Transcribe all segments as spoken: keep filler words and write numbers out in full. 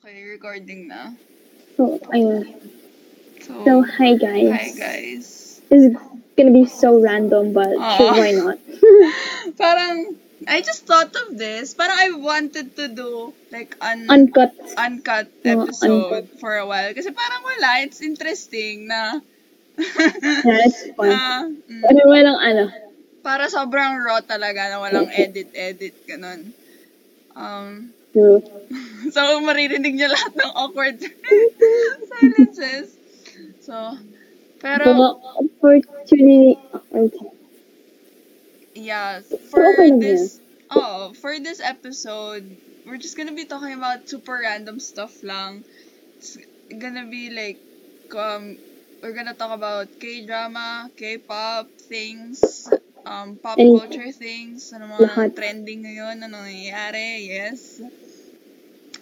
Okay, recording na. So, ayun. So, so hi guys. Hi guys. This is gonna be so random, but sure, why not? Parang, I just thought of this. Parang I wanted to do, like, un- uncut. uncut episode oh, for a while. Kasi parang wala, it's interesting na... Yeah, it's fun. Uh, mm, Pero walang ano. Para sobrang raw talaga na walang edit-edit, ganun. Um... True. So, maririnig niyo lahat ng awkward silences. So, pero... But opportunity... Okay. Yeah, for okay this... Niya. Oh, for this episode, we're just gonna be talking about super random stuff lang. It's gonna be like... Um, we're gonna talk about K-drama, K-pop things, um, pop and culture things, ano mga lahat. Trending ngayon, ano nangyayari, yes.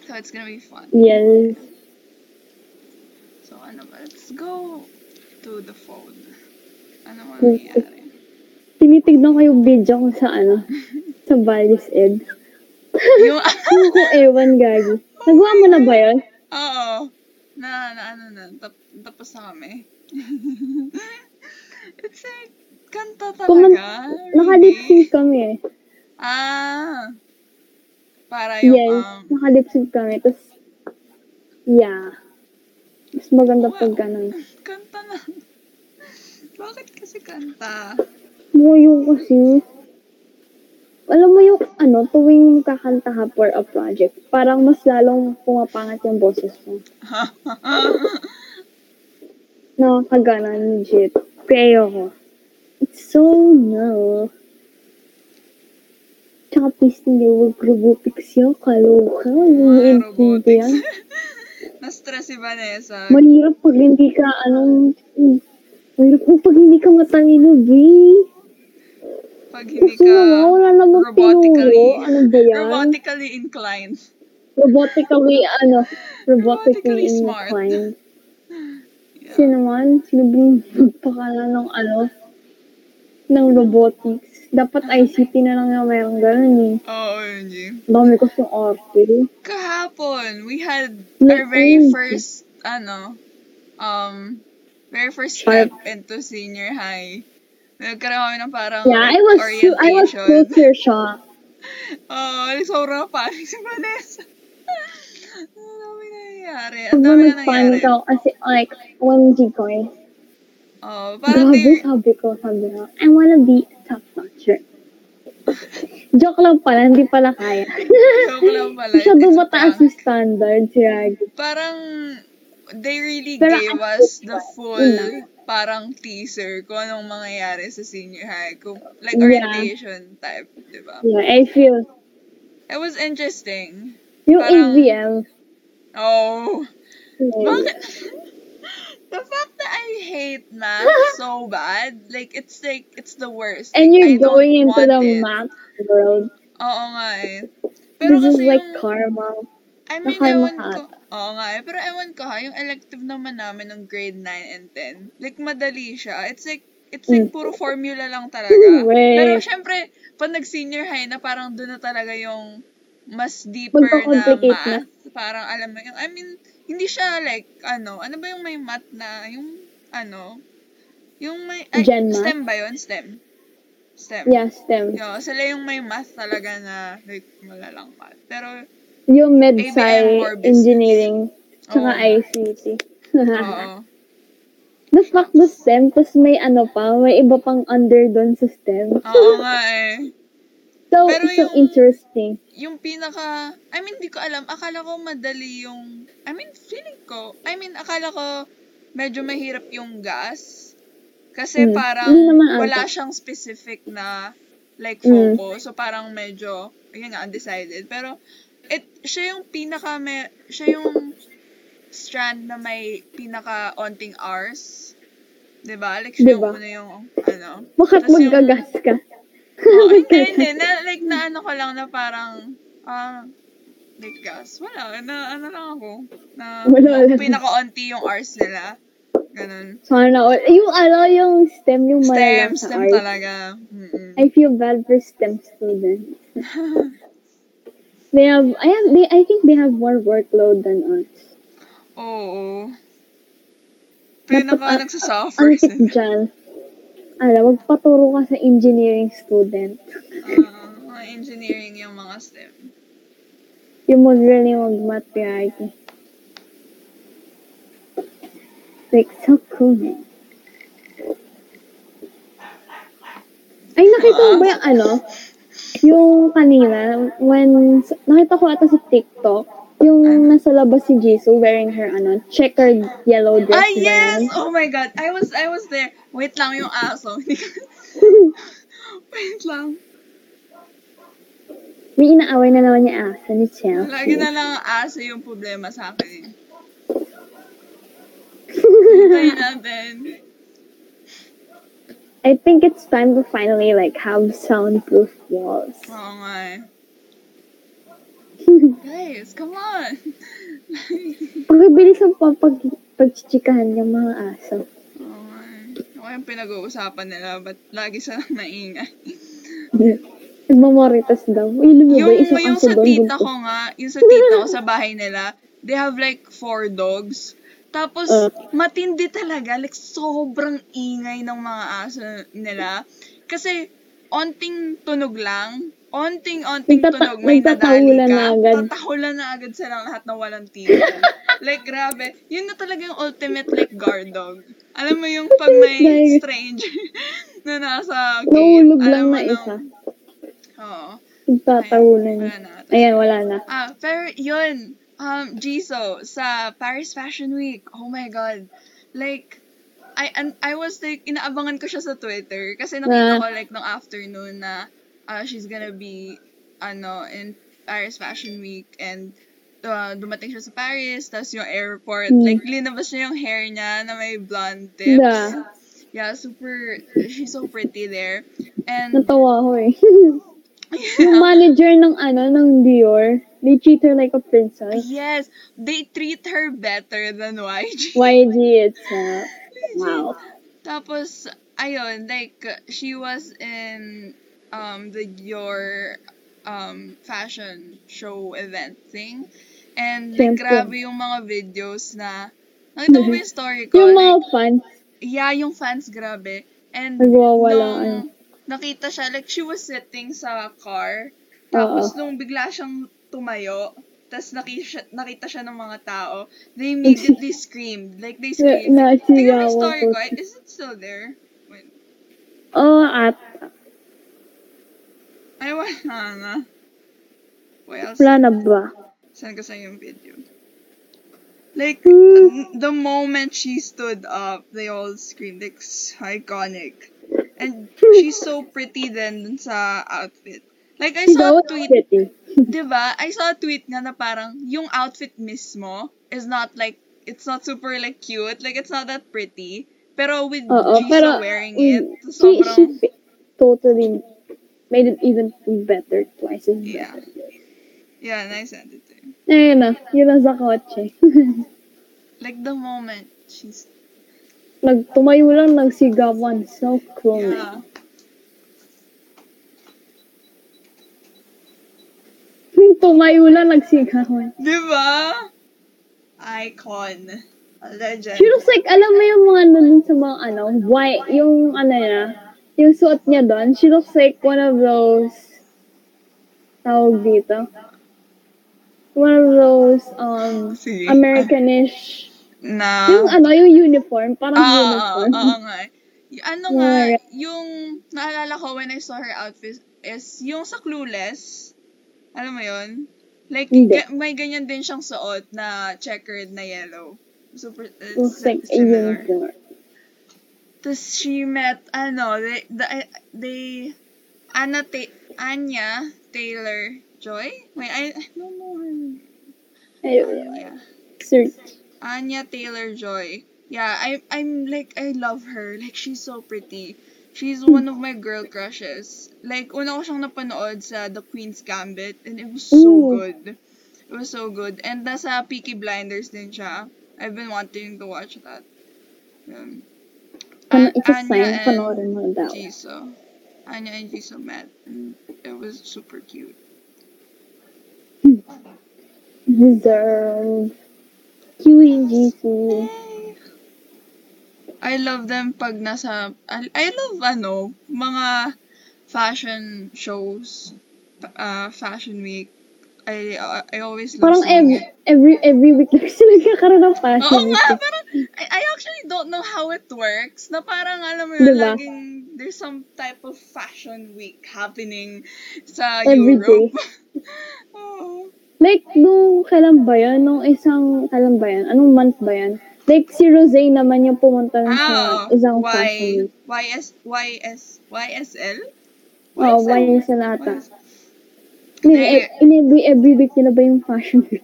So, it's gonna be fun. Yes. So, ano ba? Let's go to the phone. Ano mga nangyayari? Tinitignan ko yung video ko sa, ano, sa Valis Ed. Yung, yung ko ewan, gagi. Nagawa mo na ba yun? Oo. Na, na, ano na, tap, tapos na kami. It's like, kanta talaga. Nakalipsing kami eh. Ah. Para yung... Yes, um, nakalipsing kami. Tapos, yeah. Mas maganda pag ganun. Kanta na. Bakit kasi kanta? Muyo kasi. Alam mo yung ano, tuwing kakanta ka for a project, parang mas lalong pumapangat yung boses mo. Nakakagana, legit. Kaya ako. It's so no. Tsaka please hindi huwag robotics yun. Kaloka. Mga robotics. Na-stress iba na yun. Mahirap pag hindi ka, anong... Mahirap pag hindi ka matanginog eh. Pag hindi ka robotically... Ano ba yan? Robotically inclined. Robotically, ano? Robotically inclined. Yeah. Sinaman, sinubing magpakala ng ano? Ng robotics. Dapat I C T na lang yung mayroong gano'n eh. Oo, oh, yun yun. Dami ko siyang arte. Kahapon, we had our very first, ano, um, very first step into senior high. Nagkaroon kami ng parang yeah, I was orientation. Yeah, I was so clear shocked. Oo, nagsora pa. Si Vanessa. Ang dami na nangyari. Ang dami na nangyari. Kasi like, O M G ko eh. Oh, parang di... Sabi ko, sabi ko, I wanna be a top notcher. Joke lang pala, hindi pala kaya. Joke lang pala. Masyadong mataas yung standards. Parang, they really Pero gave us the full, yeah. parang teaser kung anong mangyayari sa senior high. Kung, like, orientation yeah. type, di ba? Yeah, I feel. It was interesting. Yung parang, A B L. Oh. Yeah. Bakit? The fact that I hate math so bad, like, it's like, it's the worst. And like, you're I going into the it. math world. Oo nga eh. Pero this is like yung, karma. I mean, I want ko, oo nga eh. Pero ewan ko ha, yung elective naman namin ng grade nine and ten, like, madali siya. It's like, it's like, puro formula lang talaga. Wait. Pero syempre, pag nag-senior high na, parang doon na talaga yung mas deeper na math. Na. Parang alam mo yung, I mean, hindi siya like, ano, ano ba yung may math na, yung, ano, yung may, ay, Gen STEM math? Ba yun? STEM? STEM. Yeah, STEM. Yo, sila yung may math talaga na, like, malalang math. Pero, yung med-sci, engineering, tsaka oh. I C T. Oo. The fact na STEM, tapos may ano pa, may iba pang under doon sa STEM. Oo nga eh. So, pero so yung, interesting. Yung pinaka, I mean, di ko alam, akala ko madali yung, I mean, feeling ko, I mean, akala ko medyo mahirap yung gas. Kasi mm. parang wala siyang specific na, like, focus. Mm. So, parang medyo, yun nga, undecided. Pero, it, siya yung pinaka, may, siya yung strand na may pinaka onting hours. Diba? Like, siya diba? Yung muna yung, ano. Bakit magkagas ka? Oh, hindi, hindi. Na, like, na ano ko lang na parang, ah, uh, like gas. Wala, na ano lang ako. Na, wala, wala. Pinaka-onti yung hours nila. Ganun. Sana all. Yung, ano, yung STEM, yung malayang sa STEM, STEM talaga. Mm-mm. I feel bad for STEM students. They have, I have, they, I think they have more workload than us. Oo. Pero dapat, naka nagsasuffer. Ang sit dyan. Alam, wag paturo ka sa engineering student. Ah, uh, mga engineering yung mga STEM. Yung mag-really mag-math P I T. Like, so cool, man. Ay, nakita mo ba yung ano? Yung kanina, when, nakita ko ata sa TikTok, yung nasa labas si Jisoo wearing her, ano, checkered yellow dress. Ah, yes! Yan. Oh my God, I was, I was there. Wait lang, yung aso. Wait lang. May inaaway na naman yung aso ni Chelsea. Lagi na lang ang aso yung problema sa akin. Hintayin natin. I think it's time to finally, like, have soundproof walls. Oh my. Guys, come on! Pagbibilis ang papag-pagchichikahan yung mga aso. Oh my. Ako yung pinag-uusapan nila, but lagi silang naingay. Nagmamaritas daw. Ay, yung, yung sa tita ko nga, yung sa tita ko sa bahay nila, they have like four dogs. Tapos, uh, matindi talaga. Like, sobrang ingay ng mga aso nila. Kasi, onting tunog lang. Onting-onting tata- tunog. May nadali ka. Tatahulan na agad silang lahat na walang tigil. Like, grabe. Yun na talaga yung ultimate, like, guard dog. Alam mo yung pag may stranger na nasa gate. Nahulog lang na nung, isa. Oo. Tatahulan. Ay, wala na. Ayan, wala na. Ah, pero yun. Um, Jisoo, sa Paris Fashion Week, oh my God, like, I and I was like, inaabangan ko siya sa Twitter, kasi nakita yeah. ko like, nung afternoon na, uh, she's gonna be, ano, in Paris Fashion Week, and uh, dumating siya sa Paris, tas yung airport, mm. like, linabas niya yung hair niya, na may blonde tips, yeah, yeah super, she's so pretty there, and, natawa ko eh, yeah. Yung manager ng, ano, ng Dior, they treat her like a princess. Yes, they treat her better than Y G. Y G itself. Y G. Wow. Tapos, ayun, like, she was in um the Dior um, fashion show event thing. And, like, grabe yung mga videos na, nakita mo yung story ko. Yung mga like, fans. Yeah, yung fans, grabe. And, nung, nakita siya, like, she was sitting sa car. Tapos, Uh-oh. nung bigla siyang tumayo, tas nakita, nakita siya ng mga tao, they immediately screamed. Like, they screamed. Yeah, tingnan mo yung story ko. Is it still there? Wait. Oh, at... Ay, wala na. Wala na ba? Saan ko sa'yo yung video? Like, mm. the moment she stood up, they all screamed. Like, iconic. And she's so pretty then sa outfit. Like, I saw a tweet, diba? I saw a tweet nga na parang, yung outfit mismo is not like, it's not super like cute, like it's not that pretty, pero with Uh-oh, Jisoo pero, wearing it, she, sobrang... She totally made it even better, twice as yeah. better. Yeah, and I sent it to you. Ayun na, yun na sa kotse. Like the moment, she's... Nagtumayo lang, nagsigawan, so cool. Yeah. Tumayo lang, nagsigawan. Diba? Icon. Legend. She looks like, alam mo yung mga nun sa mga ano, white, yung ano niya, yung suot niya doon, she looks like one of those, tawag dito, one of those, um, See? Americanish, na, yung ano, yung uniform, parang ah, uniform. Oo, oo nga. Ano nga, yeah. yung, naalala ko when I saw her outfit, is yung sa Clueless, alam mo yun? Like, ga- may ganyan din siyang suot na checkered na yellow. Super, uh, like similar. Tapos she met, ano, they, they, they Anna Ta- Anya Taylor-Joy? Wait, I, I don't know her. I don't know. Yeah. Search. Anya Taylor-Joy. Yeah, I, I'm like, I love her. Like, she's so pretty. She's one of my girl crushes. Like, una ko siyang napanood sa The Queen's Gambit, and it was so Ooh. good. It was so good. And nasa Peaky Blinders din siya. I've been wanting to watch that. Um, An- Anya and Jisoo. Anya and Jisoo met, and it was super cute. Deserve. Q E, Jisoo. I love them pag nasa... I love, ano, mga fashion shows, uh, Fashion Week. I uh, I always love parang every, every, every week na sila nagkakaroon ng fashion. Oo nga, parang, I, I actually don't know how it works. Na parang, alam mo yun, diba? Laging, there's some type of fashion week happening sa every Europe. Oh. Like, nung kailan ba yan? Nung isang, kailan ba yan? Anong month ba yan? Like, si Rosé naman yung pumunta na sa oh, isang y, fashion week. Y S, Y S, Y S L? Oo, Y S L ata. Hindi, every, every week nila ba yung fashion week?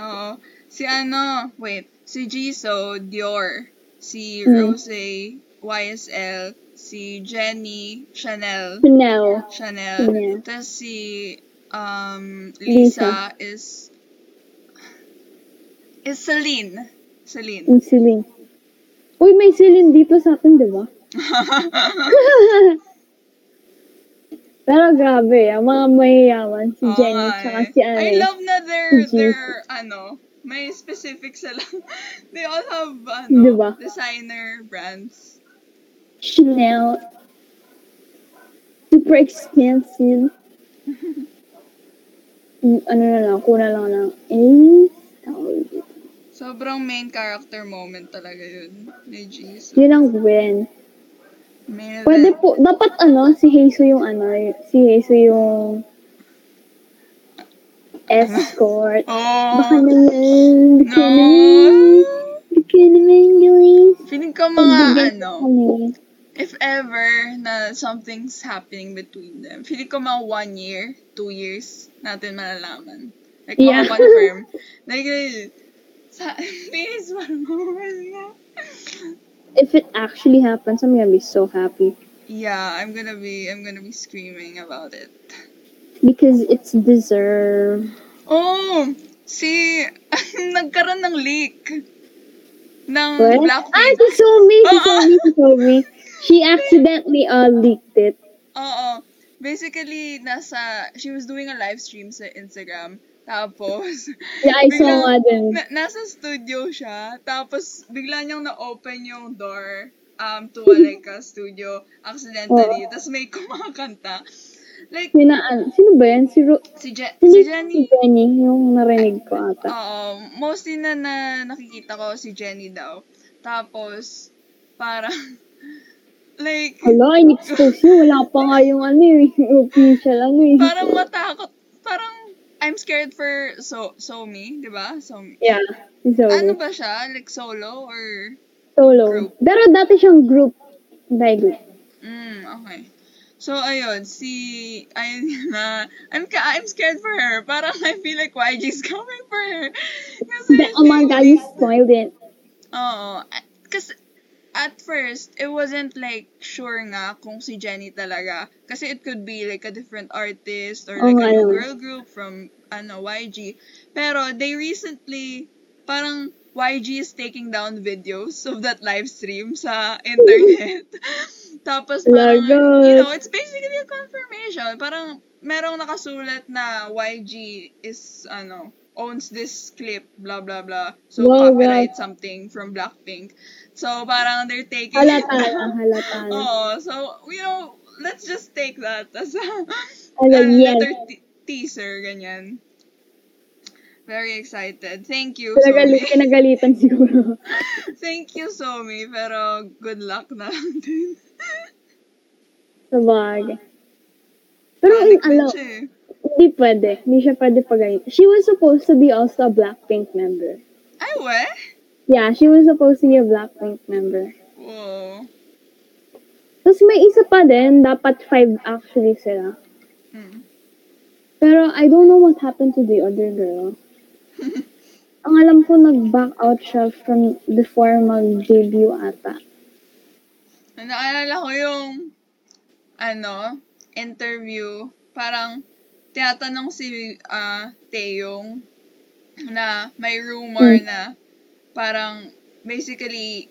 Oo. Si ano, wait, si Jisoo, Dior, si Rosé, Y S L, si Jennie, Chanel. Chanel. Chanel. Chanel. Tapos si um, Lisa, Lisa is, is Celine. Celine. Yung Celine. Uy, may Celine dito sa atin, di ba? Pero grabe, ang mga mayayaman. Si oh, Jennie, tsaka si Anya. I love na their, si their, ano, may specific sila. They all have, ano, diba? Designer brands. Chanel. Super expensive. Ano na lang, kuna lang na. Eh, tawag. Sobrang main character moment talaga yun. May Jisoo. Yun ang win. May pwede po. Dapat ano, si Jisoo yung ano, si Jisoo yung escort. Oh. Baka naman, baka no. naman, baka naman guys. Feeling ko mga ano, kami. If ever na something's happening between them, feeling ko mga one year, two years, natin malalaman. Like, yeah. Makakonfirm. Like, sa face, parang overwhelmed na. If it actually happens, I'm gonna be so happy. Yeah, I'm gonna be, I'm gonna be screaming about it. Because it's deserved. Oh, si, nagkaroon ng leak. Ng what? Blackpink. Ah, si Somi, si Somi, si Somi. She accidentally uh, leaked it. Oo. Basically, nasa, she was doing a live stream sa Instagram. Tapos, yeah, I biglang, saw na, nasa studio siya, tapos bigla niyang na-open yung door um, to like a studio accidentally, oh. Tapos may kumakanta. Like, Sina, uh, sino ba yan? Si, Ro- si, Je- si, si Jennie. Si Jennie, yung narinig ko ata. Oo, mostly na, na nakikita ko si Jennie daw. Tapos, parang, like... Hala, in-expose yun, wala pa nga yung ano eh, official ano eh. Parang matakot, parang... I'm scared for so Somi, di ba? Somi. Yeah. Somi. Ano ba siya? Like solo or solo. Group? Pero dati siyang group by group. Mm, okay. So ayun, si ay na uh, I'm I'm scared for her. Parang I feel like Y G's coming for her. Kasi oh my God, you spoiled it. Oh, because at first it wasn't like sure nga kung si Jennie talaga kasi it could be like a different artist or like oh, a new girl group from ano Y G pero they recently parang Y G is taking down videos of that live stream sa internet. Tapos parang you know it's basically a confirmation parang merong nakasulat na Y G is ano owns this clip, blah, blah, blah. So, wow, copyright wow. something from Blackpink. So, parang they're taking... Halata lang, halata lang. Oo, so, you know, let's just take that as a another yes. t- teaser, ganyan. Very excited. Thank you, Somi. Pinagalitan siguro. Thank you, Somi, pero good luck na lang din. Sabag. Pero, yung ano... Hindi pwede. Hindi siya pwede pa ganito. She was supposed to be also a Blackpink member. Ay, what? Yeah, she was supposed to be a Blackpink member. Whoa. Tapos may isa pa din. Dapat five actually sila. Hmm. Pero I don't know what happened to the other girl. Ang alam ko, nag-back out siya from before mag-debut ata. Naalala ko yung ano, interview. Parang tinatanong si uh, Taehyung na may rumor mm. na parang basically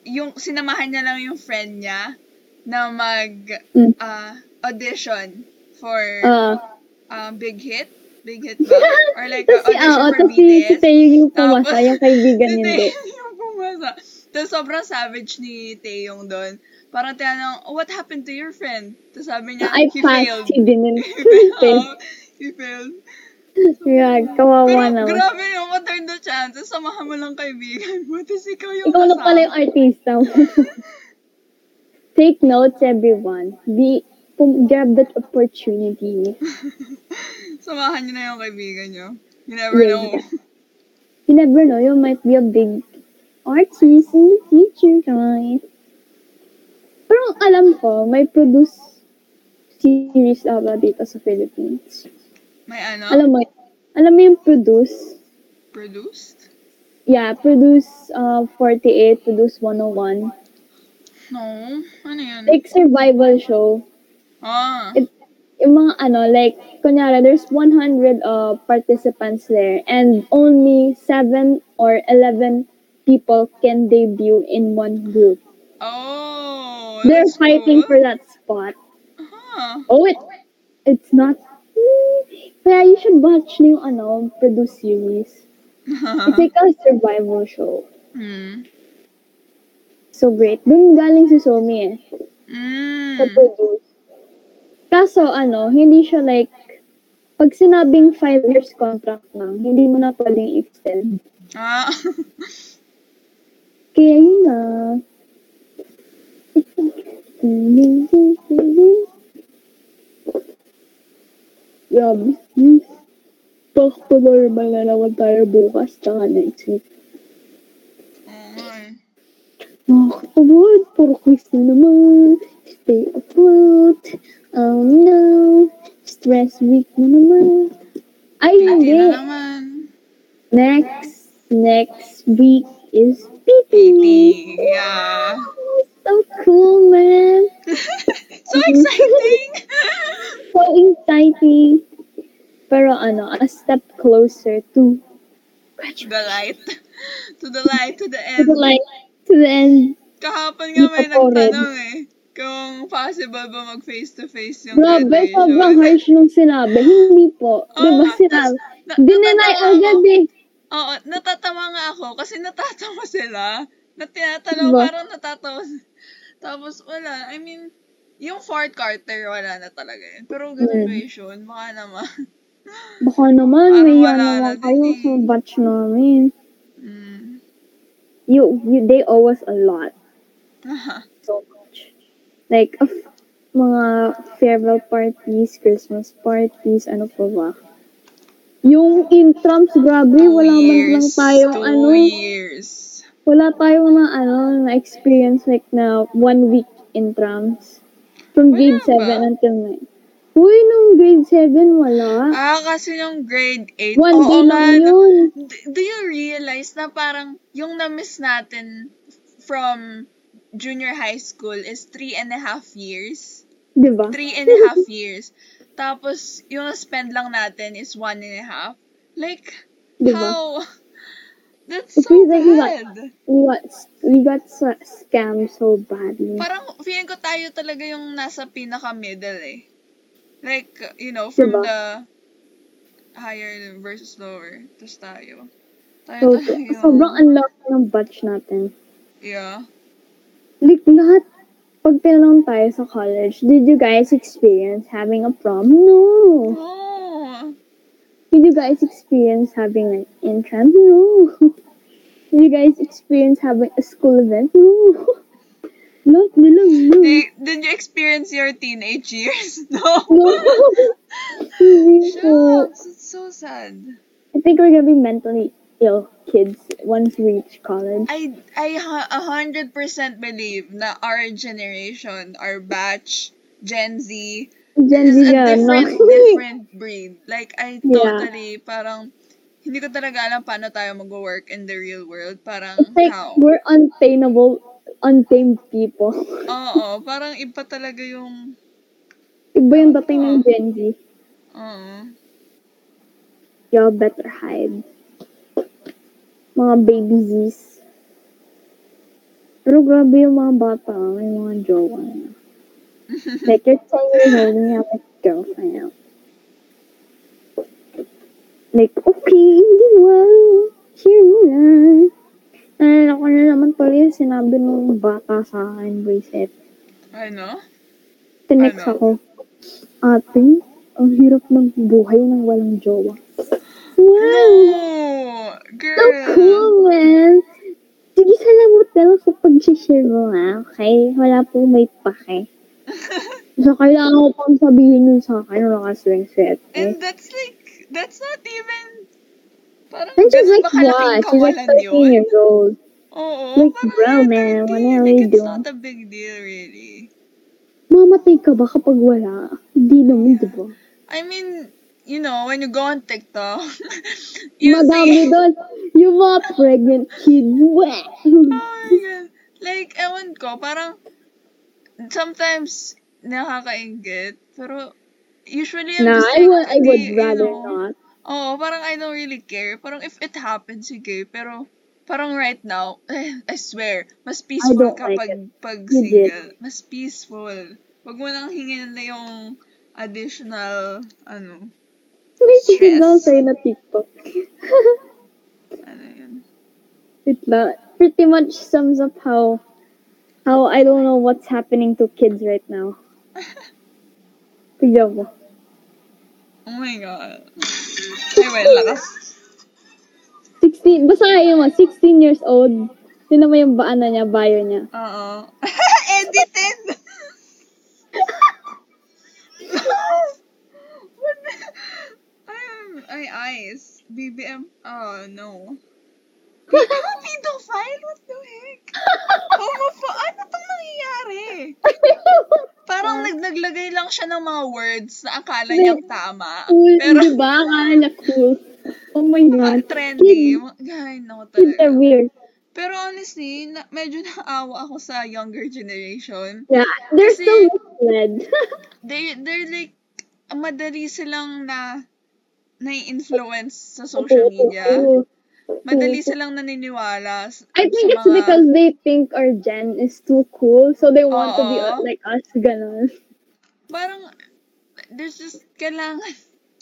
yung sinamahan niya lang yung friend niya na mag mm. uh, audition for uh, uh, Big Hit bigot ba? Or like, uh, audition oh, for B T S. Si, si Taehyung yung pumasa, tapos, yung kaibigan niya. Si Taehyung yung pumasa. Tapos sobrang savage ni Taehyung doon. Parang tinanong, oh, what happened to your friend? Tapos sabi niya, I he failed. He didn't. oh, he failed. So, yeah, kawawa naman. Pero grabe yung ma-turn the chances. Samahan mo lang kaibigan mo. Tapos ikaw yung ikaw kasama. Ikaw na pala yung artista mo. Take notes, everyone. Be, um, grab that opportunity. Samahan niyo na yung kaibigan niyo. You never yeah, know. Yeah. You never know. You might be a big artist in the future, guys. Pero alam ko, may produce series aba dito sa Philippines. May ano? Alam mo, alam mo yung produce? Produced? Yeah, produce uh, forty-eight, produce one oh one. No? Ano yan? Like survival show. Ah. It, yung mga ano, like, kunyara, there's one hundred uh, participants there and only seven or eleven people can debut in one group. Oh, they're fighting cool. for that spot. Uh-huh. Oh, it, it's not... Kaya you should watch na yung ano, produce series. It's like a survival show. Mm. So great. Doon galing si Somi eh. Mm. Sa produce. Kaso ano, hindi siya like, pag sinabing five years contract lang, hindi mo na pwedeng extend. Ah. Kaya yun na. Grabe. Hmm. Back to normal na naman tayo bukas, tsaka next week. Ay. Nakakapagod, puro quiz na naman. Stay afloat. Oh no. Stress week na naman. Ay, hindi. Na naman. Next, next week is P P. Yeah. Oh, so cool, man. So exciting. So exciting. Pero ano, a step closer to the light. To the light, to the end. To the light, to the end. Kahapon nga may nagtanong eh. Kung possible ba mag-face-to-face yung grabe, graduation. Grabe, sobrang harsh nung sinabi. Hindi po. Oh, diba sinabi? Na, Dinenay agad eh. Oo, natatama nga ako kasi natatawa sila. Natinatalaw, diba? Parang natatawa. Tapos wala, I mean, yung fourth quarter, wala na talaga yun. Pero graduation, mm. baka naman. Baka naman, parang may yan naman kayo sa batch namin. Mm. You, you, they owe us a lot. Uh-huh. So much. Like, uh, mga farewell parties, Christmas parties, ano pa ba? Yung intrams, grabe, two wala years, man lang tayong ano. Years. Wala tayong na, ano, na-experience like na one week intrams. From grade wala seven ba? Until nine. Uy, nung grade seven, wala. Ah, kasi yung grade eight. One oh, day lang yun. D- do you realize na parang yung na-miss natin from junior high school is three and a half years? Diba? Three and a half years. Tapos, yung na-spend lang natin is one and a half. Like, diba? How? That's so bad. We got, what, we got scammed so badly. Parang feeling ko tayo talaga yung nasa pinaka-middle eh. Like, you know, from diba? The higher versus lower. Tapos tayo. Tayo so, tayo. Sobrang unlock ng batch natin. Yeah. Like, lahat, pag tinanong tayo sa college, did you guys experience having a prom? No! Oh. Did you guys experience having an entrance? No. Did you guys experience having a school event? No. No, no, no. Did, did you experience your teenage years? No. No. Shucks, it's so sad. I think we're going to be mentally ill kids once we reach college. I, I one hundred percent believe na our generation, our batch, Gen Z, Gen Z is a yeah, different, no? different breed. Like, I totally, yeah. parang, hindi ko talaga alam paano tayo mag-work in the real world. Parang, it's like, how? We're untameable, untamed people. Oo, parang iba talaga yung... Iba yung dating uh, ng Gen Z. Oo. Y'all better hide. Mga baby Z's. Pero grabe yung mga bata, may mga jowa na. Like, you're ten years old and you have a girlfriend. Nag-O P in the world, share mo na. Nalala ko na naman pala yung sinabi ng bata sa akin, Bracet. Ano? Tinext ako. Ate, ang hirap ng buhay ng walang jowa. Wow! No, girl! So cool, man! Sige, salamat na lang kapag share mo, ha? Okay? Wala pong may pake. So, kailangan ko pang sabihin yun sa akin ng mga swing-swet. And that's like, that's not even... Parang and she's like, what? She's like thirteen years old. Oo, like, bro, man, what are we doing? It's not a big deal, really. Mamatay ka ba kapag wala? Hindi naman, di ba? I mean, you know, when you go on TikTok, you Madami see... Madami doon, yung mga pregnant kids. Oh my God. Like, ewan ko, parang, sometimes, nakakaingit, pero, usually, I'm nah, just like, I would, I would the, rather you know, not. Oh, parang I don't really care. Parang if it happens, sige. Pero parang right now, eh, I swear, mas peaceful ka like pag, pag single. Mas peaceful. Wag mo nang hingin na yung additional, ano, stress. May sigaw sa'yo na TikTok. Ano yun? It la- pretty much sums up how, how I don't know what's happening to kids right now. Tignan mo. Oh my God. Ay, well, lakas. sixteen, basahin mo, sixteen years old. Yun naman yung baana niya, bio niya. Oo. Edited! What the... I am... I eyes. B B M... Oh, no. Pedophile? What the heck? Homopho... Ano itong nangyayari? Parang naglagay lang siya ng mga words na akala niyang tama. Cool, pero... di ba? Akala cool. Oh my God. Ang trendy. Ay, no, talaga. It's weird. Pero honestly, na- medyo naawa ako sa younger generation. Yeah, they're so misled. they, they're like, madali silang na na-influence sa social media. Madali silang naniniwala. I think it's mga... because they think our gen is too cool, so they want Oo. to be like us, ganun. Parang, there's just, kailangan,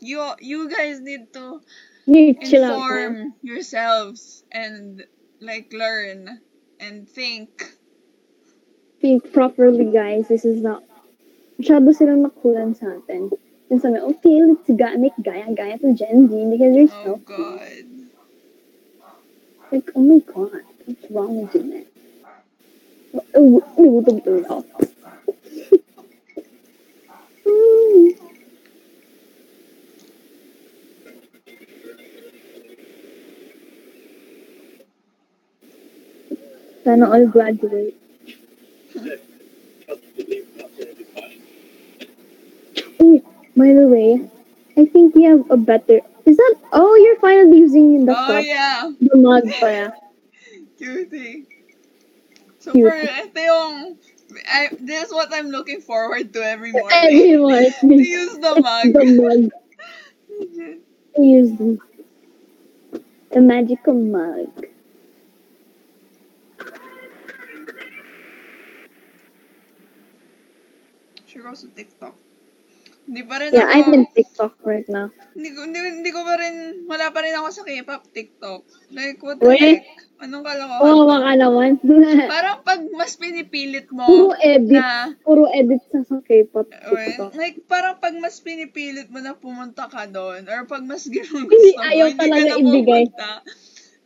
you, you guys need to need inform chill yourselves and, like, learn and think. Think properly, guys. This is not, masyado silang makulan sa atin. And so, okay, let's ga- make gaya-gaya to Gen Z because there's oh, no God. Cool. Like, oh my God, what's wrong with you, man? Oh, you don't do it all. Sana all graduate. Oh, by the way, I think we have a better... Is that... Oh, you're finally using the cup. Oh, yeah. The mug pala. Cutie. So, for ito yung... I, this is what I'm looking forward to every morning. Every morning. To use the mug. The mug. To use the mug. The magical mug. She goes to TikTok. Hindi pa rin yeah, ako... Yeah, I'm in TikTok right now. Hindi, hindi, hindi ko pa rin... Wala pa rin ako sa K-pop TikTok. Like, what the heck? Anong kalawan? Oo, oh, makalawan. Parang pag mas pinipilit mo puro edit. Na... Puro edit sa K-pop TikTok. Well, like, parang pag mas pinipilit mo na pumunta ka doon or pag mas ginugusto hindi, mo, ayaw hindi ka na ibigay. Pupunta.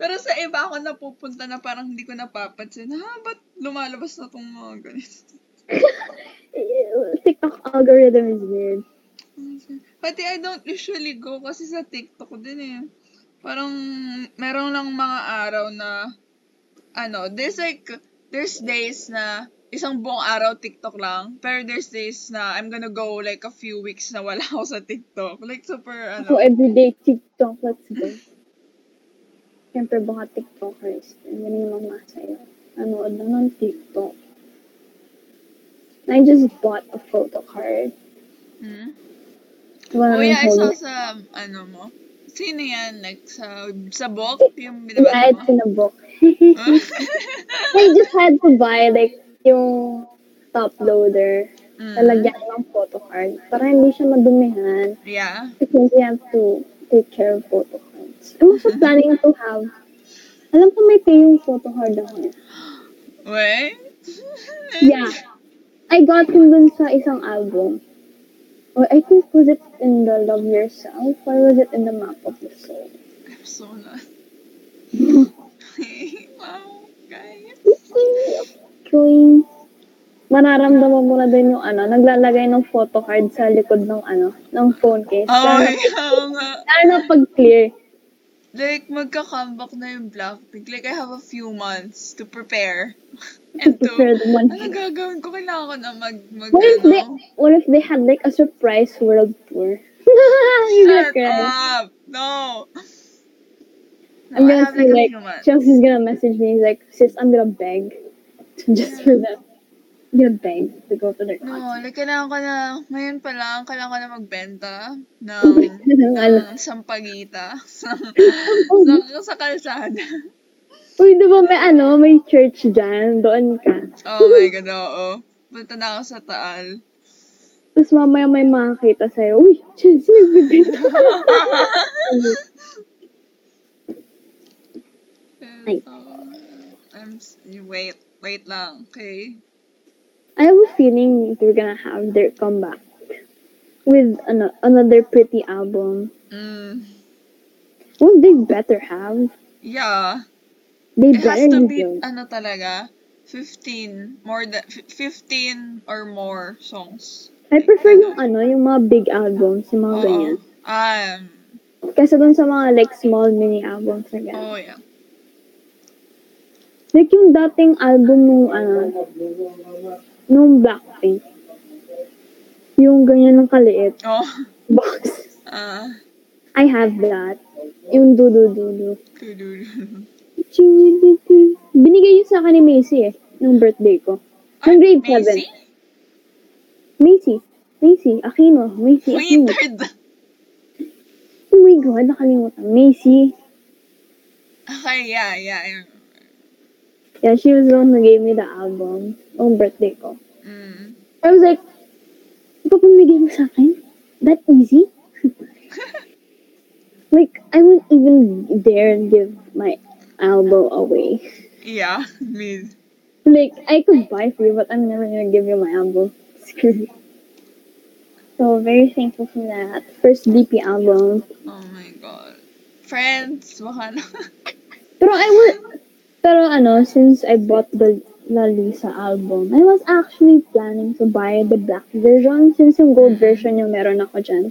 Pero sa iba ako napupunta na parang hindi ko napapansin. Ha, ba't lumalabas na itong mga ganito? TikTok algorithm is weird. Pati I don't usually go kasi sa TikTok din eh. Parang meron lang mga araw na ano, there's like there's days na isang buong araw TikTok lang. Pero there's days na I'm gonna go like a few weeks na wala ako sa TikTok. Like super ano. So everyday TikTok, let's go. Siyempre mga TikTokers. Ganyan yung mga sayo. Ano, ano TikTok. I just bought a photo card. Hmm? Well, oh yeah, I saw sa, ano mo? Sino yan? Like, sa, sa book? Yung binabasa mo? Yeah, it's in a book. I just had to buy, like, yung top loader. Mm. Talagyan ng photo card. Para hindi siya madumihan. Yeah. Because you have to take care of photo cards. I'm also planning to have, alam ko may Taehyung photo card ako. What? Yeah. I got him dun sa isang album. Or I think, was it in the Love Yourself? Or was it in the Map of the Soul? I'm so lost. Wow, guys. Join. Mararamdaman mo na din yung ano, naglalagay ng photocard sa likod ng ano, ng phone case. Oh, ayaw nga. Lalo pag-clear. Like, magka-comeback na yung Blackpink. Like, I have a few months to prepare. And to, prepare the month. Ano gagawin ko? Kailangan ko na mag, mag, what ano? If they, what if they had, like, a surprise world tour? Shut up! No! No, I'm gonna say, like, like Chelsea's gonna message me, like, sis, I'm gonna beg. Just for them. I'm gonna beg to go to their concert. No, like, kailangan ko na, ngayon pa lang, kailangan ko na magbenta ng, ng sampagita sa, sa, sa kalsada. Uy, diba may ano, may church dyan, doon ka. Oh my God, oo. Punta na ako sa Taal. Tapos mamaya may makakita sa'yo, uy, Chelsea, nagbibenta. Ay. I'm, wait, wait lang, okay? I have a feeling they're gonna have their comeback with an- another pretty album. Mm. Well, they better have. Yeah. They it better has to be, those. Ano talaga, fifteen, more than, f- fifteen or more songs. I prefer yung ano, yung mga big albums, yung mga oh, ganyan. Um, Kasi dun sa mga, like, small mini albums na ganyan. Oh, yeah. Like, yung dating album nung, ano, nung Blackpink. Yung ganyan ng kaliit. Oh. Box. Ah. Uh, I have that. Yung dudu-dudu. Dudu-dudu. Binigay yun sa akin ni Macy, eh. Nung birthday ko. Nung grade seven. Macy? Macy. Macy. Aquino. Macy. Aquino. Weird. Oh my God, nakalimutan. Macy. Okay, yeah, yeah, yeah. Yeah, she was the one who gave me the album on birthday ko. Mm. I was like, ipapamigay mo sa akin? That easy? Like, I wouldn't even dare give my album away. Yeah, me. Like, I could buy for you, but I'm never gonna give you my album. Screw you. So, very thankful for that. First B P album. Oh my God. Friends, baka na. Pero I would... Pero ano, since I bought the La Lisa album, I was actually planning to buy the black version since yung gold version yung meron ako dyan.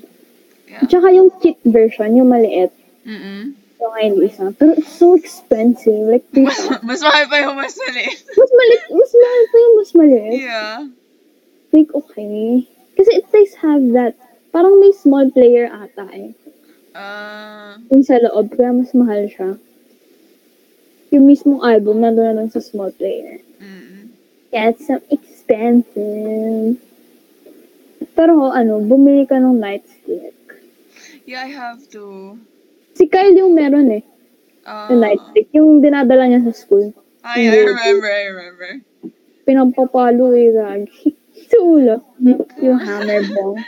Yeah. Tsaka yung kit version, yung maliit. Mm-mm. So, kay Lisa. Pero it's so expensive. Like, mas, mas mahal pa yung mas maliit. mas maliit. Mas mahal pa yung mas maliit. Yeah. Like, okay. Kasi it does have that. Parang may small player ata eh. Ah. Uh... Yung sa loob, kaya mas mahal siya. Yung mismong album, nandun na lang sa small player. Mm. Yeah, it's some expensive. Pero, ano, bumili ka ng light stick. Yeah, I have to. Si Kyle yung meron eh. Uh, yung light stick. Yung dinadala niya sa school. Ay, I remember, I remember. Pinampapalo eh, rag. Sa ulo. Yung hammer ball.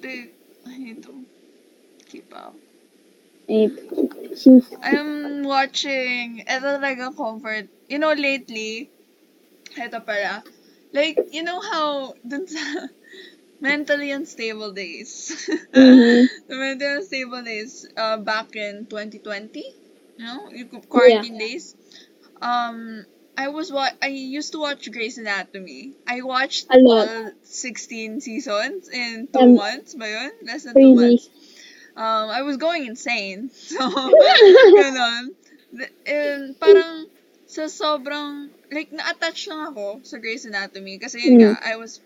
Dude, I need to keep up. I'm watching, eto talaga comfort, you know, lately, eto pala, like, you know how, dun sa mentally unstable days, mm-hmm. The mentally unstable days, uh, back in twenty twenty, you know, quarantine yeah. days, um, I was, wa- I used to watch Grey's Anatomy, I watched all sixteen seasons in two um, months, ba yun? Less than two months. Um, I was going insane. So, ganun. And parang sa sobrang, like, na-attach lang ako sa Grey's Anatomy. Kasi yun nga, mm. I was,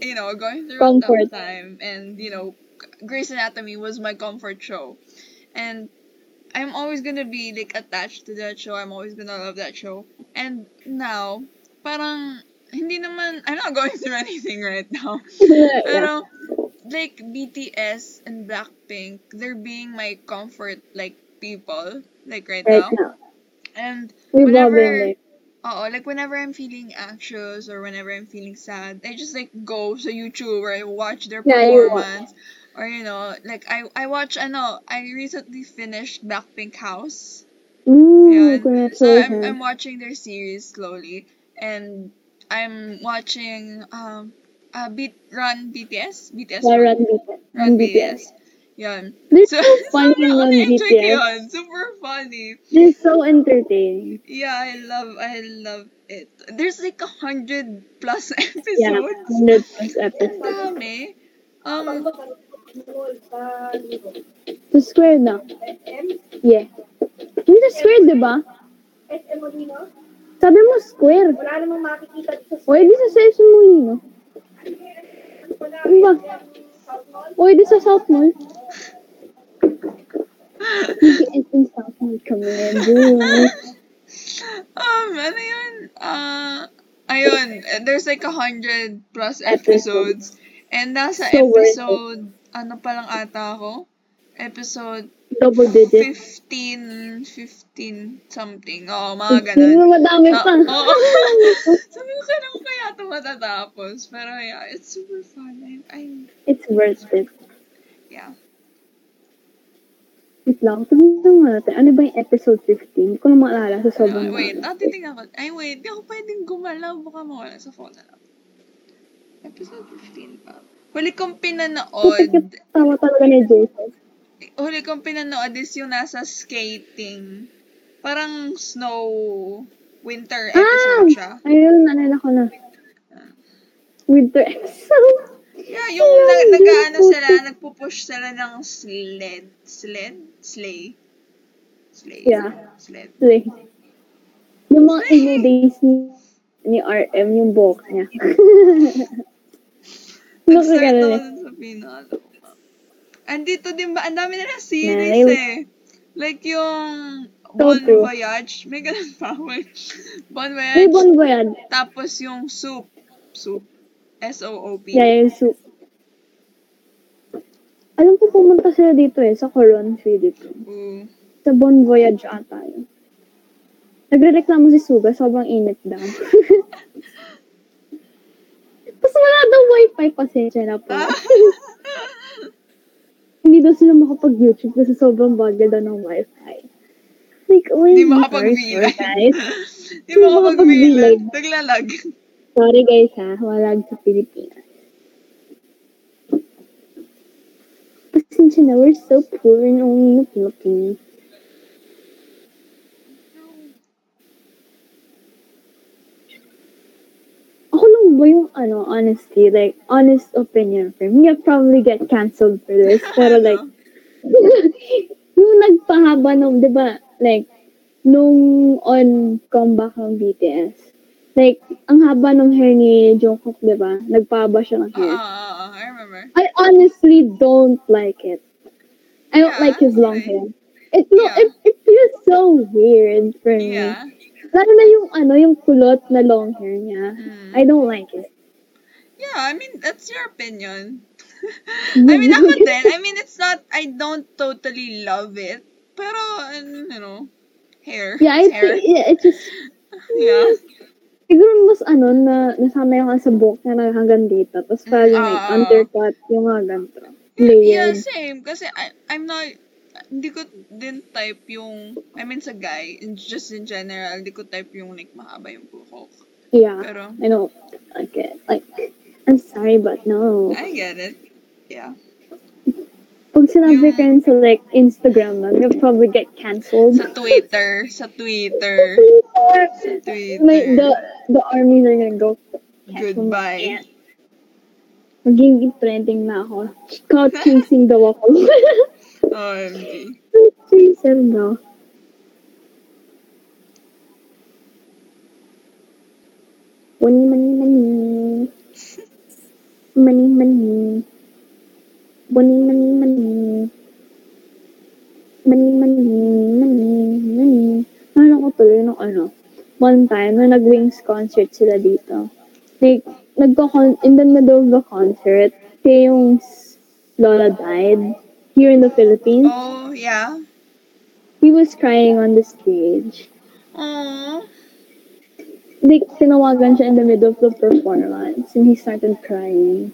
you know, going through comfort. A tough time. And, you know, Grey's Anatomy was my comfort show. And I'm always gonna be, like, attached to that show. I'm always gonna love that show. And now, parang, hindi naman, I'm not going through anything right now. Yeah. Pero, like, B T S and Blackpink, they're being my comfort, like, people, like, right, right now. now. And we whenever, oh, like, whenever I'm feeling anxious or whenever I'm feeling sad, I just, like, go to YouTube or I watch their yeah, performance. Or, you know, like, I, I watch, ano, I recently finished Blackpink House. Ooh, okay. So, I'm, I'm watching their series slowly. And I'm watching, um, uh, B- Run B T S. B T S. Yeah, Run B T S. Run B T S. Yun. They're so, so funny so on B T S. Yun. Super funny. They're so entertaining. Yeah, I love, I love it. There's like a hundred plus episodes. Yeah, hundred plus episodes. Dami. Um, the square na. Yeah. Yung the square, di ba? S M Molino? Sabi mo square. Wala namang makikita sa square. Pwede sa S M Molino. Ano ba? Uy, di sa South Mall. Hindi sa South Mall kami. Um, ano yun? Uh, ayun, there's like a hundred plus episodes. And nasa so episode, ano palang ata ako? Episode double digit. fifteen, fifteen something. Oo, mga ganun. Hindi, madami pa. Oo. Sabi ko, kailan ko kaya ito matatapos. Pero yeah, it's super fun. I, I, it's worth it. Yeah. Wait lang. Tignan mo natin. Ano ba yung episode fifteen? Hindi ko na maalala sa sobrang. Uh, wait, ah, titignan ko. Ay, wait. Hindi ako pwedeng gumalaw. Baka mawala sa phone na lang. Episode fifteen pa. Huli kong pinanood. Tama talaga ni Jason. Huli kong pinanood is yung nasa skating. Parang snow winter episode ah, siya. Ayun, nalala ko na. Winter episode. Yeah, yung nag, nag-ano sila, nagpupush sila ng sled. Sled? Sleigh. Sleigh. Yeah. Sled. Sleigh. Yung mga emo days ni R M, yung buhok niya. Nag-start ako sa Pinalo. Andito din ba? Ang dami na na series yeah, eh. Like yung Bon Voyage. May ganun pa. Bon Voyage. May Bon Voyage. Tapos yung Soup. Soup. S O O P. Yeah, yung Soup. Alam ko pumunta sila dito eh. Sa Coron, Philippines. Mm. Sa Bon Voyage ata yun. Nagre-reklamo si Suga. Sobrang init daw. Tapos wala daw wifi. Pasensya na po. Hindi daw sila makapag-YouTube kasi sobrang bagay daw ng wifi. Like, oh, hindi makapag-vlog. Hindi makapag-vlog. Naglalag. Sorry guys ha, walag sa Pilipinas. Pasensya na, we're so poor and only looking. Ako lang ba yung ano, honesty, like, honest opinion for me. I'll probably get canceled for this. Pero like, yung nagpahaba nung, di ba, like, nung on comeback ng B T S. Like, ang haba nung hair ni Jungkook, di ba? Nagpahaba siya ng hair. Ah, uh, I remember. I honestly don't like it. I don't yeah, like his long right. hair. It, no, yeah. it, it feels so weird for me. Yeah. Lalo na yung, ano, yung kulot na long hair niya. Mm. I don't like it. Yeah, I mean, that's your opinion. I mean, ako din. I mean, it's not, I don't totally love it. Pero, you know, hair. Yeah, it's, hair. Think, yeah, it's just, yeah. Siguro mas, ano, na, nasanay ako sa buhok na hanggang dito. Tapos, parang, uh, like, undercut, yung mga ganito. Yeah, yeah, same. Kasi, I, I'm not, hindi ko din type yung, I mean sa guy, just in general, hindi ko type yung like mahaba yung buhok. Yeah, pero, I know. I get like, I'm sorry but no. I get it. Yeah. Pag sinabi ka sa like Instagram lang, you'll probably get cancelled. Sa Twitter. Sa Twitter. Sa Twitter. Like, the, the armies are gonna go. Goodbye. Magiging trending na ako. Cloud chasing daw ako. O M G. Chasing daw. Money, money, money. Money, money. Money, money, money. Money, money, money, money. Ano ko tuloy nung ano? One time, na nag-Wings concert sila dito. Like, nagko in the middle of the concert, Taehyung's lola died here in the Philippines. Oh, yeah. He was crying on the stage. Aww. Like, tinawagan siya in the middle of the performance and he started crying.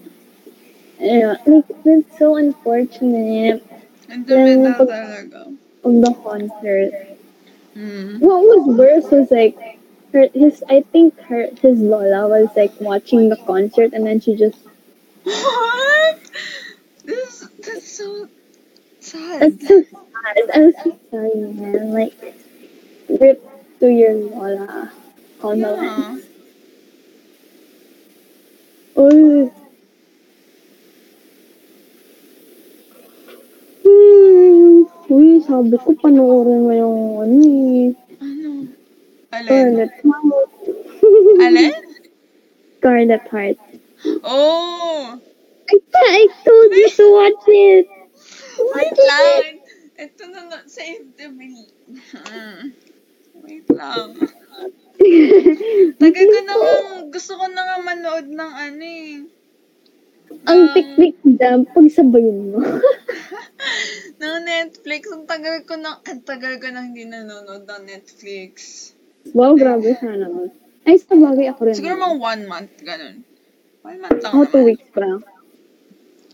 Ayun. Like, that's so unfortunate. Ang dami na talaga. Of the concert. Mm. What was worse was like, her, his, I think her, his lola was like watching the concert and then she just... What? This, that's so sad. That's so sad. I'm so sorry, man. Like, rip to your lola. Condolence. Yeah. Oh. Hmm. Uy, sabi ko, panoorin mo yung ano eh. Ano? Scarlet Heart. Alin? Scarlet Heart. Oh! I, I told you to watch it. Wait watch lang. It. Ito na lang sa interview. Wait lang. Tagal ko na kung gusto ko na nga manood ng ano eh. Ang um, picnic dam, pagsabayin mo. Ng Netflix. Ang tagal ko na, ang tagal ko na hindi nanonood ng Netflix. Wow, grabe siya naman. Ay, sabagay ako rin. Siguro mga one month, ganun. One month lang. Oh, two naman. Weeks pa.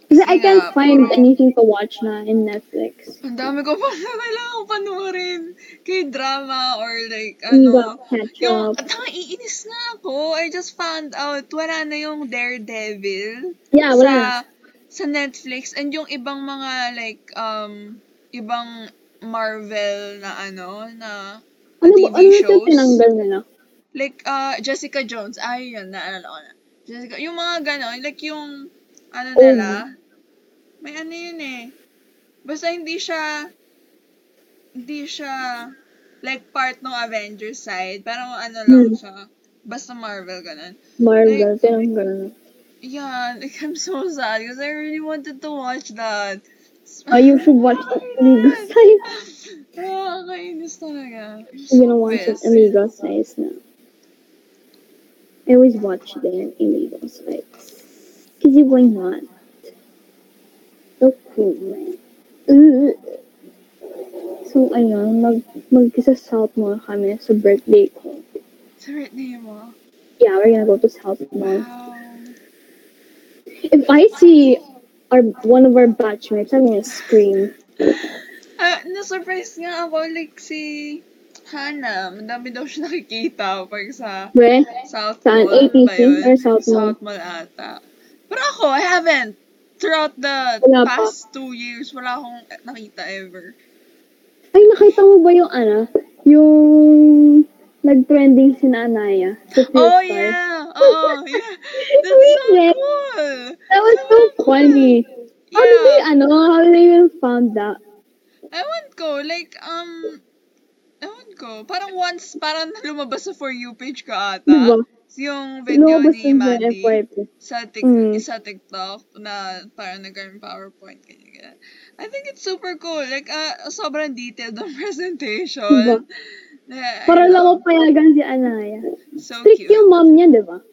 Kasi I can't yeah, find puro... anything to watch na in Netflix. Ang dami ko pa na kailangan ko panuorin. K-drama or like, ano. Yung, at naiinis na ako. I just found out, wala na yung Daredevil. Yeah, wala sa, sa Netflix. And yung ibang mga like, um, ibang Marvel na ano, na ano, T V ano shows. Ano tinanggal nila? Like, uh, Jessica Jones. Ay, yun, naalala ko na. Jessica, yung mga gano'n, like yung, ano nila, oh. May ano yun eh. Basta hindi siya, hindi siya, like, part ng Avengers side. Parang ano lang hmm. siya. Basta Marvel, ganun. Marvel, like, parang ganun. Yeah, like, I'm so sad because I really wanted to watch that. Oh, you should watch that, Amigos Size. Nakakainis talaga. I'm gonna watch it, Amigos Size now. I always watch them, Amigos Size. Kasi why not? So cool, man. Uh, so, ayun, mag, mag-isa South Mall kami sa birthday ko. Sa birthday mo? Yeah, we're gonna go to South Mall. Wow. If I see our one of our batchmates, I'm gonna scream. Uh, na-surprise nga ako, like si Hannah. Madami daw siya nakikita pag sa Where? South Saan? Mall. Saan? A T C or South Mall? South Mall ata. Pero ako, I haven't. Throughout the wala past pa. two years, wala akong nakita ever. Ay, nakita mo ba yung ano? Yung nag-trending si Anaya? So oh, stars. Yeah! Oh, yeah! That's so cool! That was so funny. Yeah. How did they, ano? How did they even found that? Ewan ko, like, um, ewan ko. Parang once, parang lumabas sa For You page ko ata. Diba? Yung video no, ni Maddie sa, tic- mm. sa TikTok na parang nagkaroon PowerPoint. Ganyan, ganyan. I think it's super cool. Like, uh, sobrang detailed ng presentation. Diba? Yeah, parang lang ako payagan si Anaya. So strict cute. Yung mom niya, diba?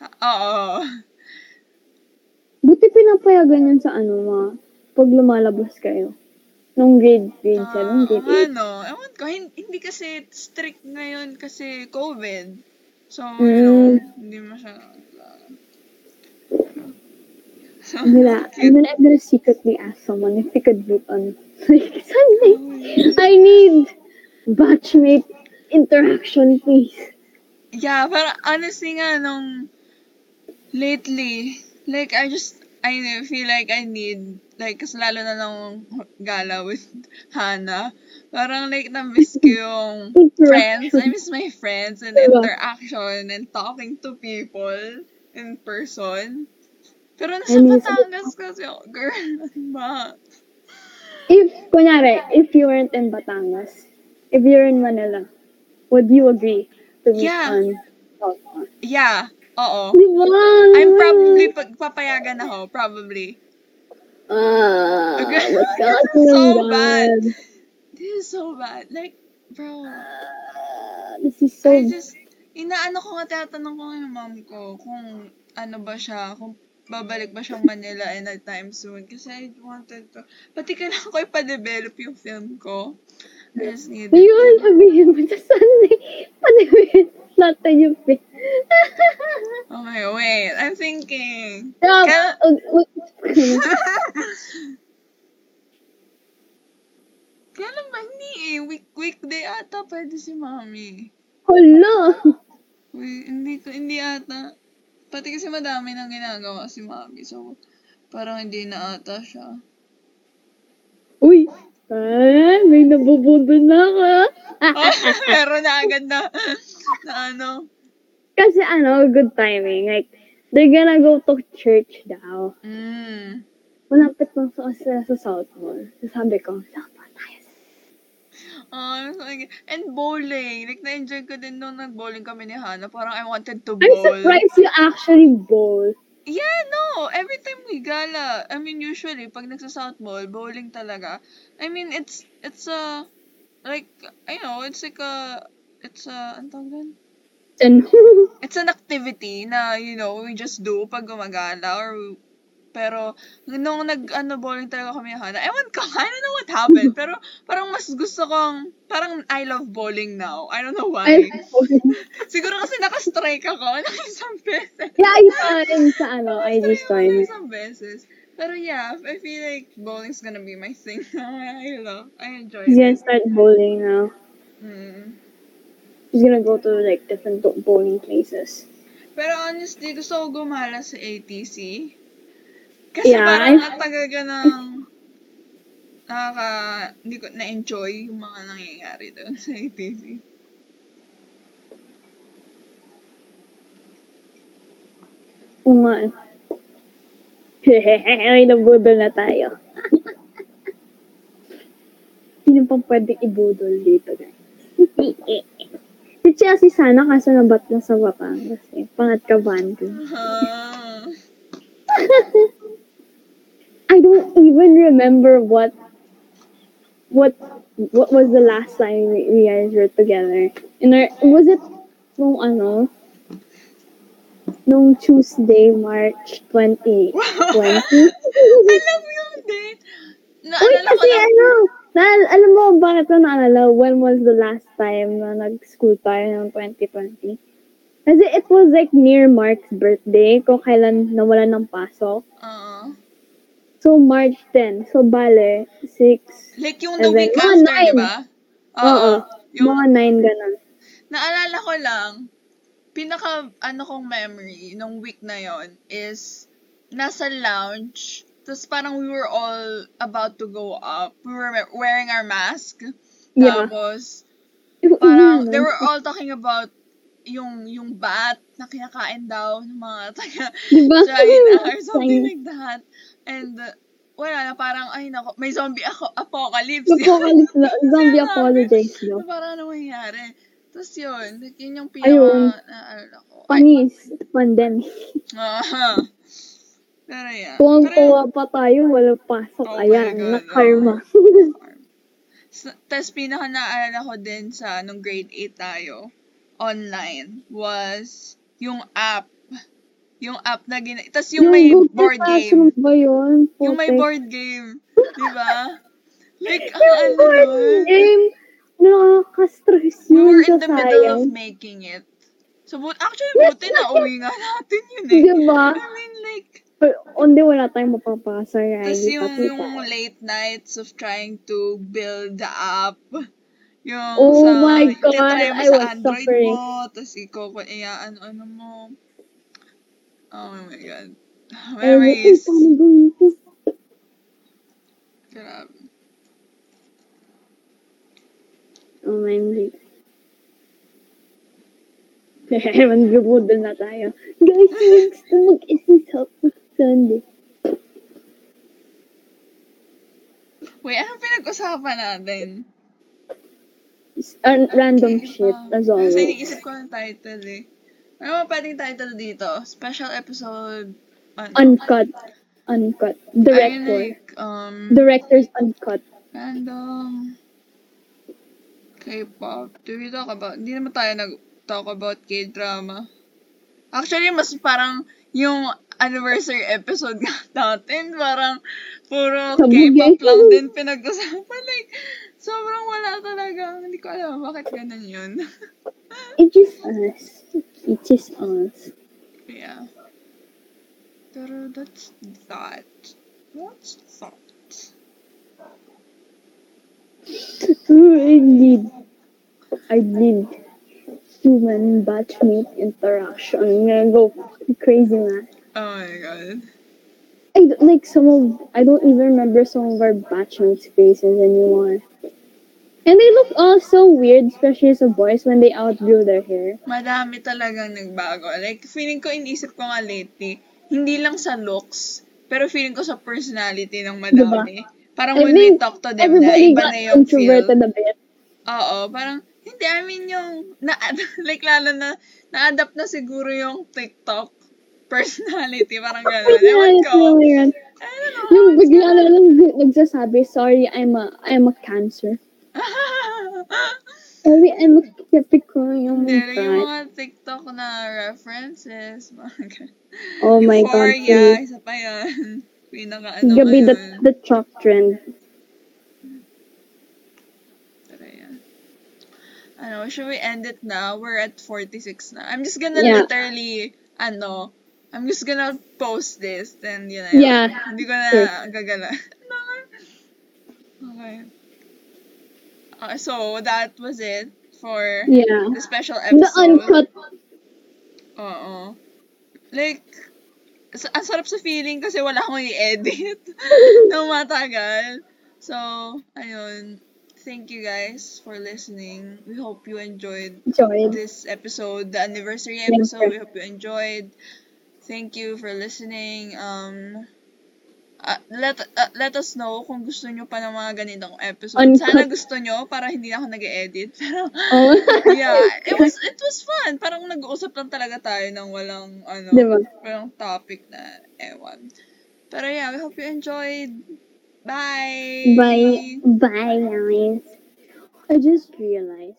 Ha- Oo. Buti pinapayagan yan sa ano, ma. Pag lumalabas kayo. Nung grade, grade uh, seven, grade eight. Ano, ewan ko. Hindi kasi strict ngayon kasi COVID. So, mm. you know, hindi masyadong... So, yeah, I'm gonna, I'm gonna secretly ask someone if they could vote on... Like, Sunday, I need batchmate interaction, please. Yeah, but honestly nga, nung... Lately, like, I just... I feel like I need... Like, kasi lalo na nung gala with Hannah... Parang like, na-miss ko yung friends. I miss my friends and interaction and talking to people in person. Pero nasa Batangas kasi ako, girl. Ba? If, kunyari, if you weren't in Batangas, if you're in Manila, would you agree to meet yeah. on Southmall? Yeah. Oo. Diba? I'm probably, papayagan ako, probably. Ah, uh, okay. So bad. bad. This is so bad. Like, bro. Uh, this is so I just, inaano ko nga, tatanong ko yung mom ko kung ano ba siya, kung babalik ba siyang Manila anytime soon. Kasi I wanted to, pati kailangan ko ipa-develop yung film ko. I just need it. Yun, sabihin mo sa Sunday, pa-develop natin yung film. Oh my, wait, I'm thinking. Stop. Can- mami. Hala! Uy, hindi, hindi ata. Pati kasi madami nang ginagawa si mami. So, parang hindi na ata siya. Uy! Ah, may nabubundo na ka. Oh, meron na agad na, na ano. Kasi ano, good timing. Like, they're gonna go to church daw. Mm. Malapit lang sa sila sa South Mall. Sabi ko, dapat tayo. Oh, and bowling. Like, na-enjoy ko din nung nag-bowling kami ni Hannah. Parang I wanted to bowl. I'm surprised you actually bowl. Yeah, no. Every time we gala, I mean, usually, pag nagsa-South Mall, bowling talaga. I mean, it's, it's a, like, I know, it's like a, it's a, ano tawag doon? It's an activity na, you know, we just do pag gumagala or we, pero, nung nag-bowling ano, talaga kami na, ewan ko, I don't know what happened, pero parang mas gusto kong, parang I love bowling now. I don't know why. Siguro kasi nakastrike ako ng isang beses. Yeah, I saw him sa ano, I G story. Isang beses. Pero yeah, I feel like bowling's gonna be my thing now. I love, I enjoy it. You can start bowling now. Mm. He's gonna go to like different bowling places. Pero honestly, gusto ko gumala sa A T C. Kasi yeah, parang ang tagal ka nang nakaka, hindi ko na-enjoy yung mga nangyayari doon sa A T C. Oo nga. Ay, nabudol na tayo. Sino pang pwedeng ibudol dito, guys? Si Chelsea sana, kaso nabat na sa wapang. Kasi pangat ka band. Uh-huh. I don't even remember what what what was the last time we, we guys were together. And our, was it nung ano? Nung Tuesday, March twenty twenty? I love you, date! Na- Wait, alam kasi ano, na- alam mo bakit na naalala, when was the last time na nag-school tayo ng twenty twenty? Kasi it was like near Mark's birthday, kung kailan nawala ng pasok. Uh-huh. So, March tenth. So, bale, six. Like, yung the week after, nine. Diba? Oo. Yung mga nine, ganun. Naalala ko lang, pinaka, ano kong memory, nung week na yon is, nasa lounge, tapos parang we were all about to go up. We were wearing our mask. Yeah. Tapos, parang, they were all talking about yung yung bat na kinakain daw ng mga taga China or something like that. And uh, wala na parang, ay nako, may zombie ako, apocalypse. Apocalypse, zombie apocalypse. No? Parang ano mangyayari. Tapos yun, yun yung pinaka, naalala ko. Panis, pandemic. Aha. Pero yan. Tuwang-tuwa pa tayo, walang pasok. Oh, ayan, na karma. Tapos pinaka naalala ko din sa nung grade eight tayo. Online was yung app. Yung app na gina... Tapos yung, yung may board game. Yung may board game. Diba? Like, ang ah, ano board doon. Game. Nakaka-stress yun. We were in the sayang. middle of making it. So, but actually, buti na uwi nga natin yun eh. Diba? I mean, like... Hindi, wala tayong mapapasa. Tapos yung, yung late nights of trying to build the app. Yung oh sa, my God, I was Android suffering. Mo, tapos ikaw, iya, ano, ano mo. Oh my God. Memories. Grabe. Oh my God. Mag-ibudol na tayo. Guys, next na mag-isip sa Sunday. Wait, anong pinag-usapan natin? Uh, random okay, shit, um, as always. Kasi iniisip ko ng title eh. Ano mo pwedeng title dito? Special episode... Ano? Uncut. Uncut. Director. Like, um, Director's Uncut. Random... K-pop. Do we talk about... Hindi naman tayo nag-talk about K-drama. Actually, mas parang yung anniversary episode natin, parang puro K-pop lang din pinag-usapan. Like... Sobrang wala talaga. Hindi ko alam bakit ganun yun. It is us. It is us. Yeah. Pero that's that. What's that? Really? I did human batchmate interaction. I'm gonna go crazy, man. Oh my god. I don't, like some of I don't even remember some of our batchmates' faces anymore. And they look all so weird, especially as a boys when they outgrew their hair. Madami talagang nagbago. Like, feeling ko, inisip ko nga lately, hindi lang sa looks, pero feeling ko sa personality ng madami. Diba? Parang I when we talk to them na, iba na yung feel. Everybody got introverted a bit. Oo, parang, hindi, I mean yung, na, like, lalo na, na-adapt na siguro yung TikTok personality. Parang gano'n. Ewan ko. I don't know. Yung bigla na lang nagsasabi, sorry, I'm a, I'm a cancer. Sorry, I'm a Capricorn. Yung mga yung mga TikTok na references. Oh my god. Euphoria, isa pa yan. Pinaka ano gabi, the, the chalk trend. Tara yan. Ano, should we end it now? We're at forty-six na. I'm just gonna yeah. literally, ano, I'm just gonna post this. Then, yun na yun. Yeah. Hindi ko na sure. gagala. Okay. Uh, so, that was it for yeah. the special episode. The uncut. Oo. Like, so, ang sarap sa feeling kasi wala akong i-edit nang matagal. So, ayun. Thank you guys for listening. We hope you enjoyed, enjoyed. this episode, the anniversary episode. We hope you enjoyed. Thank you for listening. Um, uh, let uh, let us know kung gusto nyo pa ng mga ganitong episode. Uncut. Sana gusto nyo para hindi na ako nag-edit. Pero, oh. yeah, it was it was fun. Parang nag-uusap lang talaga tayo ng walang ano, diba? Walang topic na ewan. Pero yeah, we hope you enjoyed. Bye. Bye. Bye, guys. I just realized.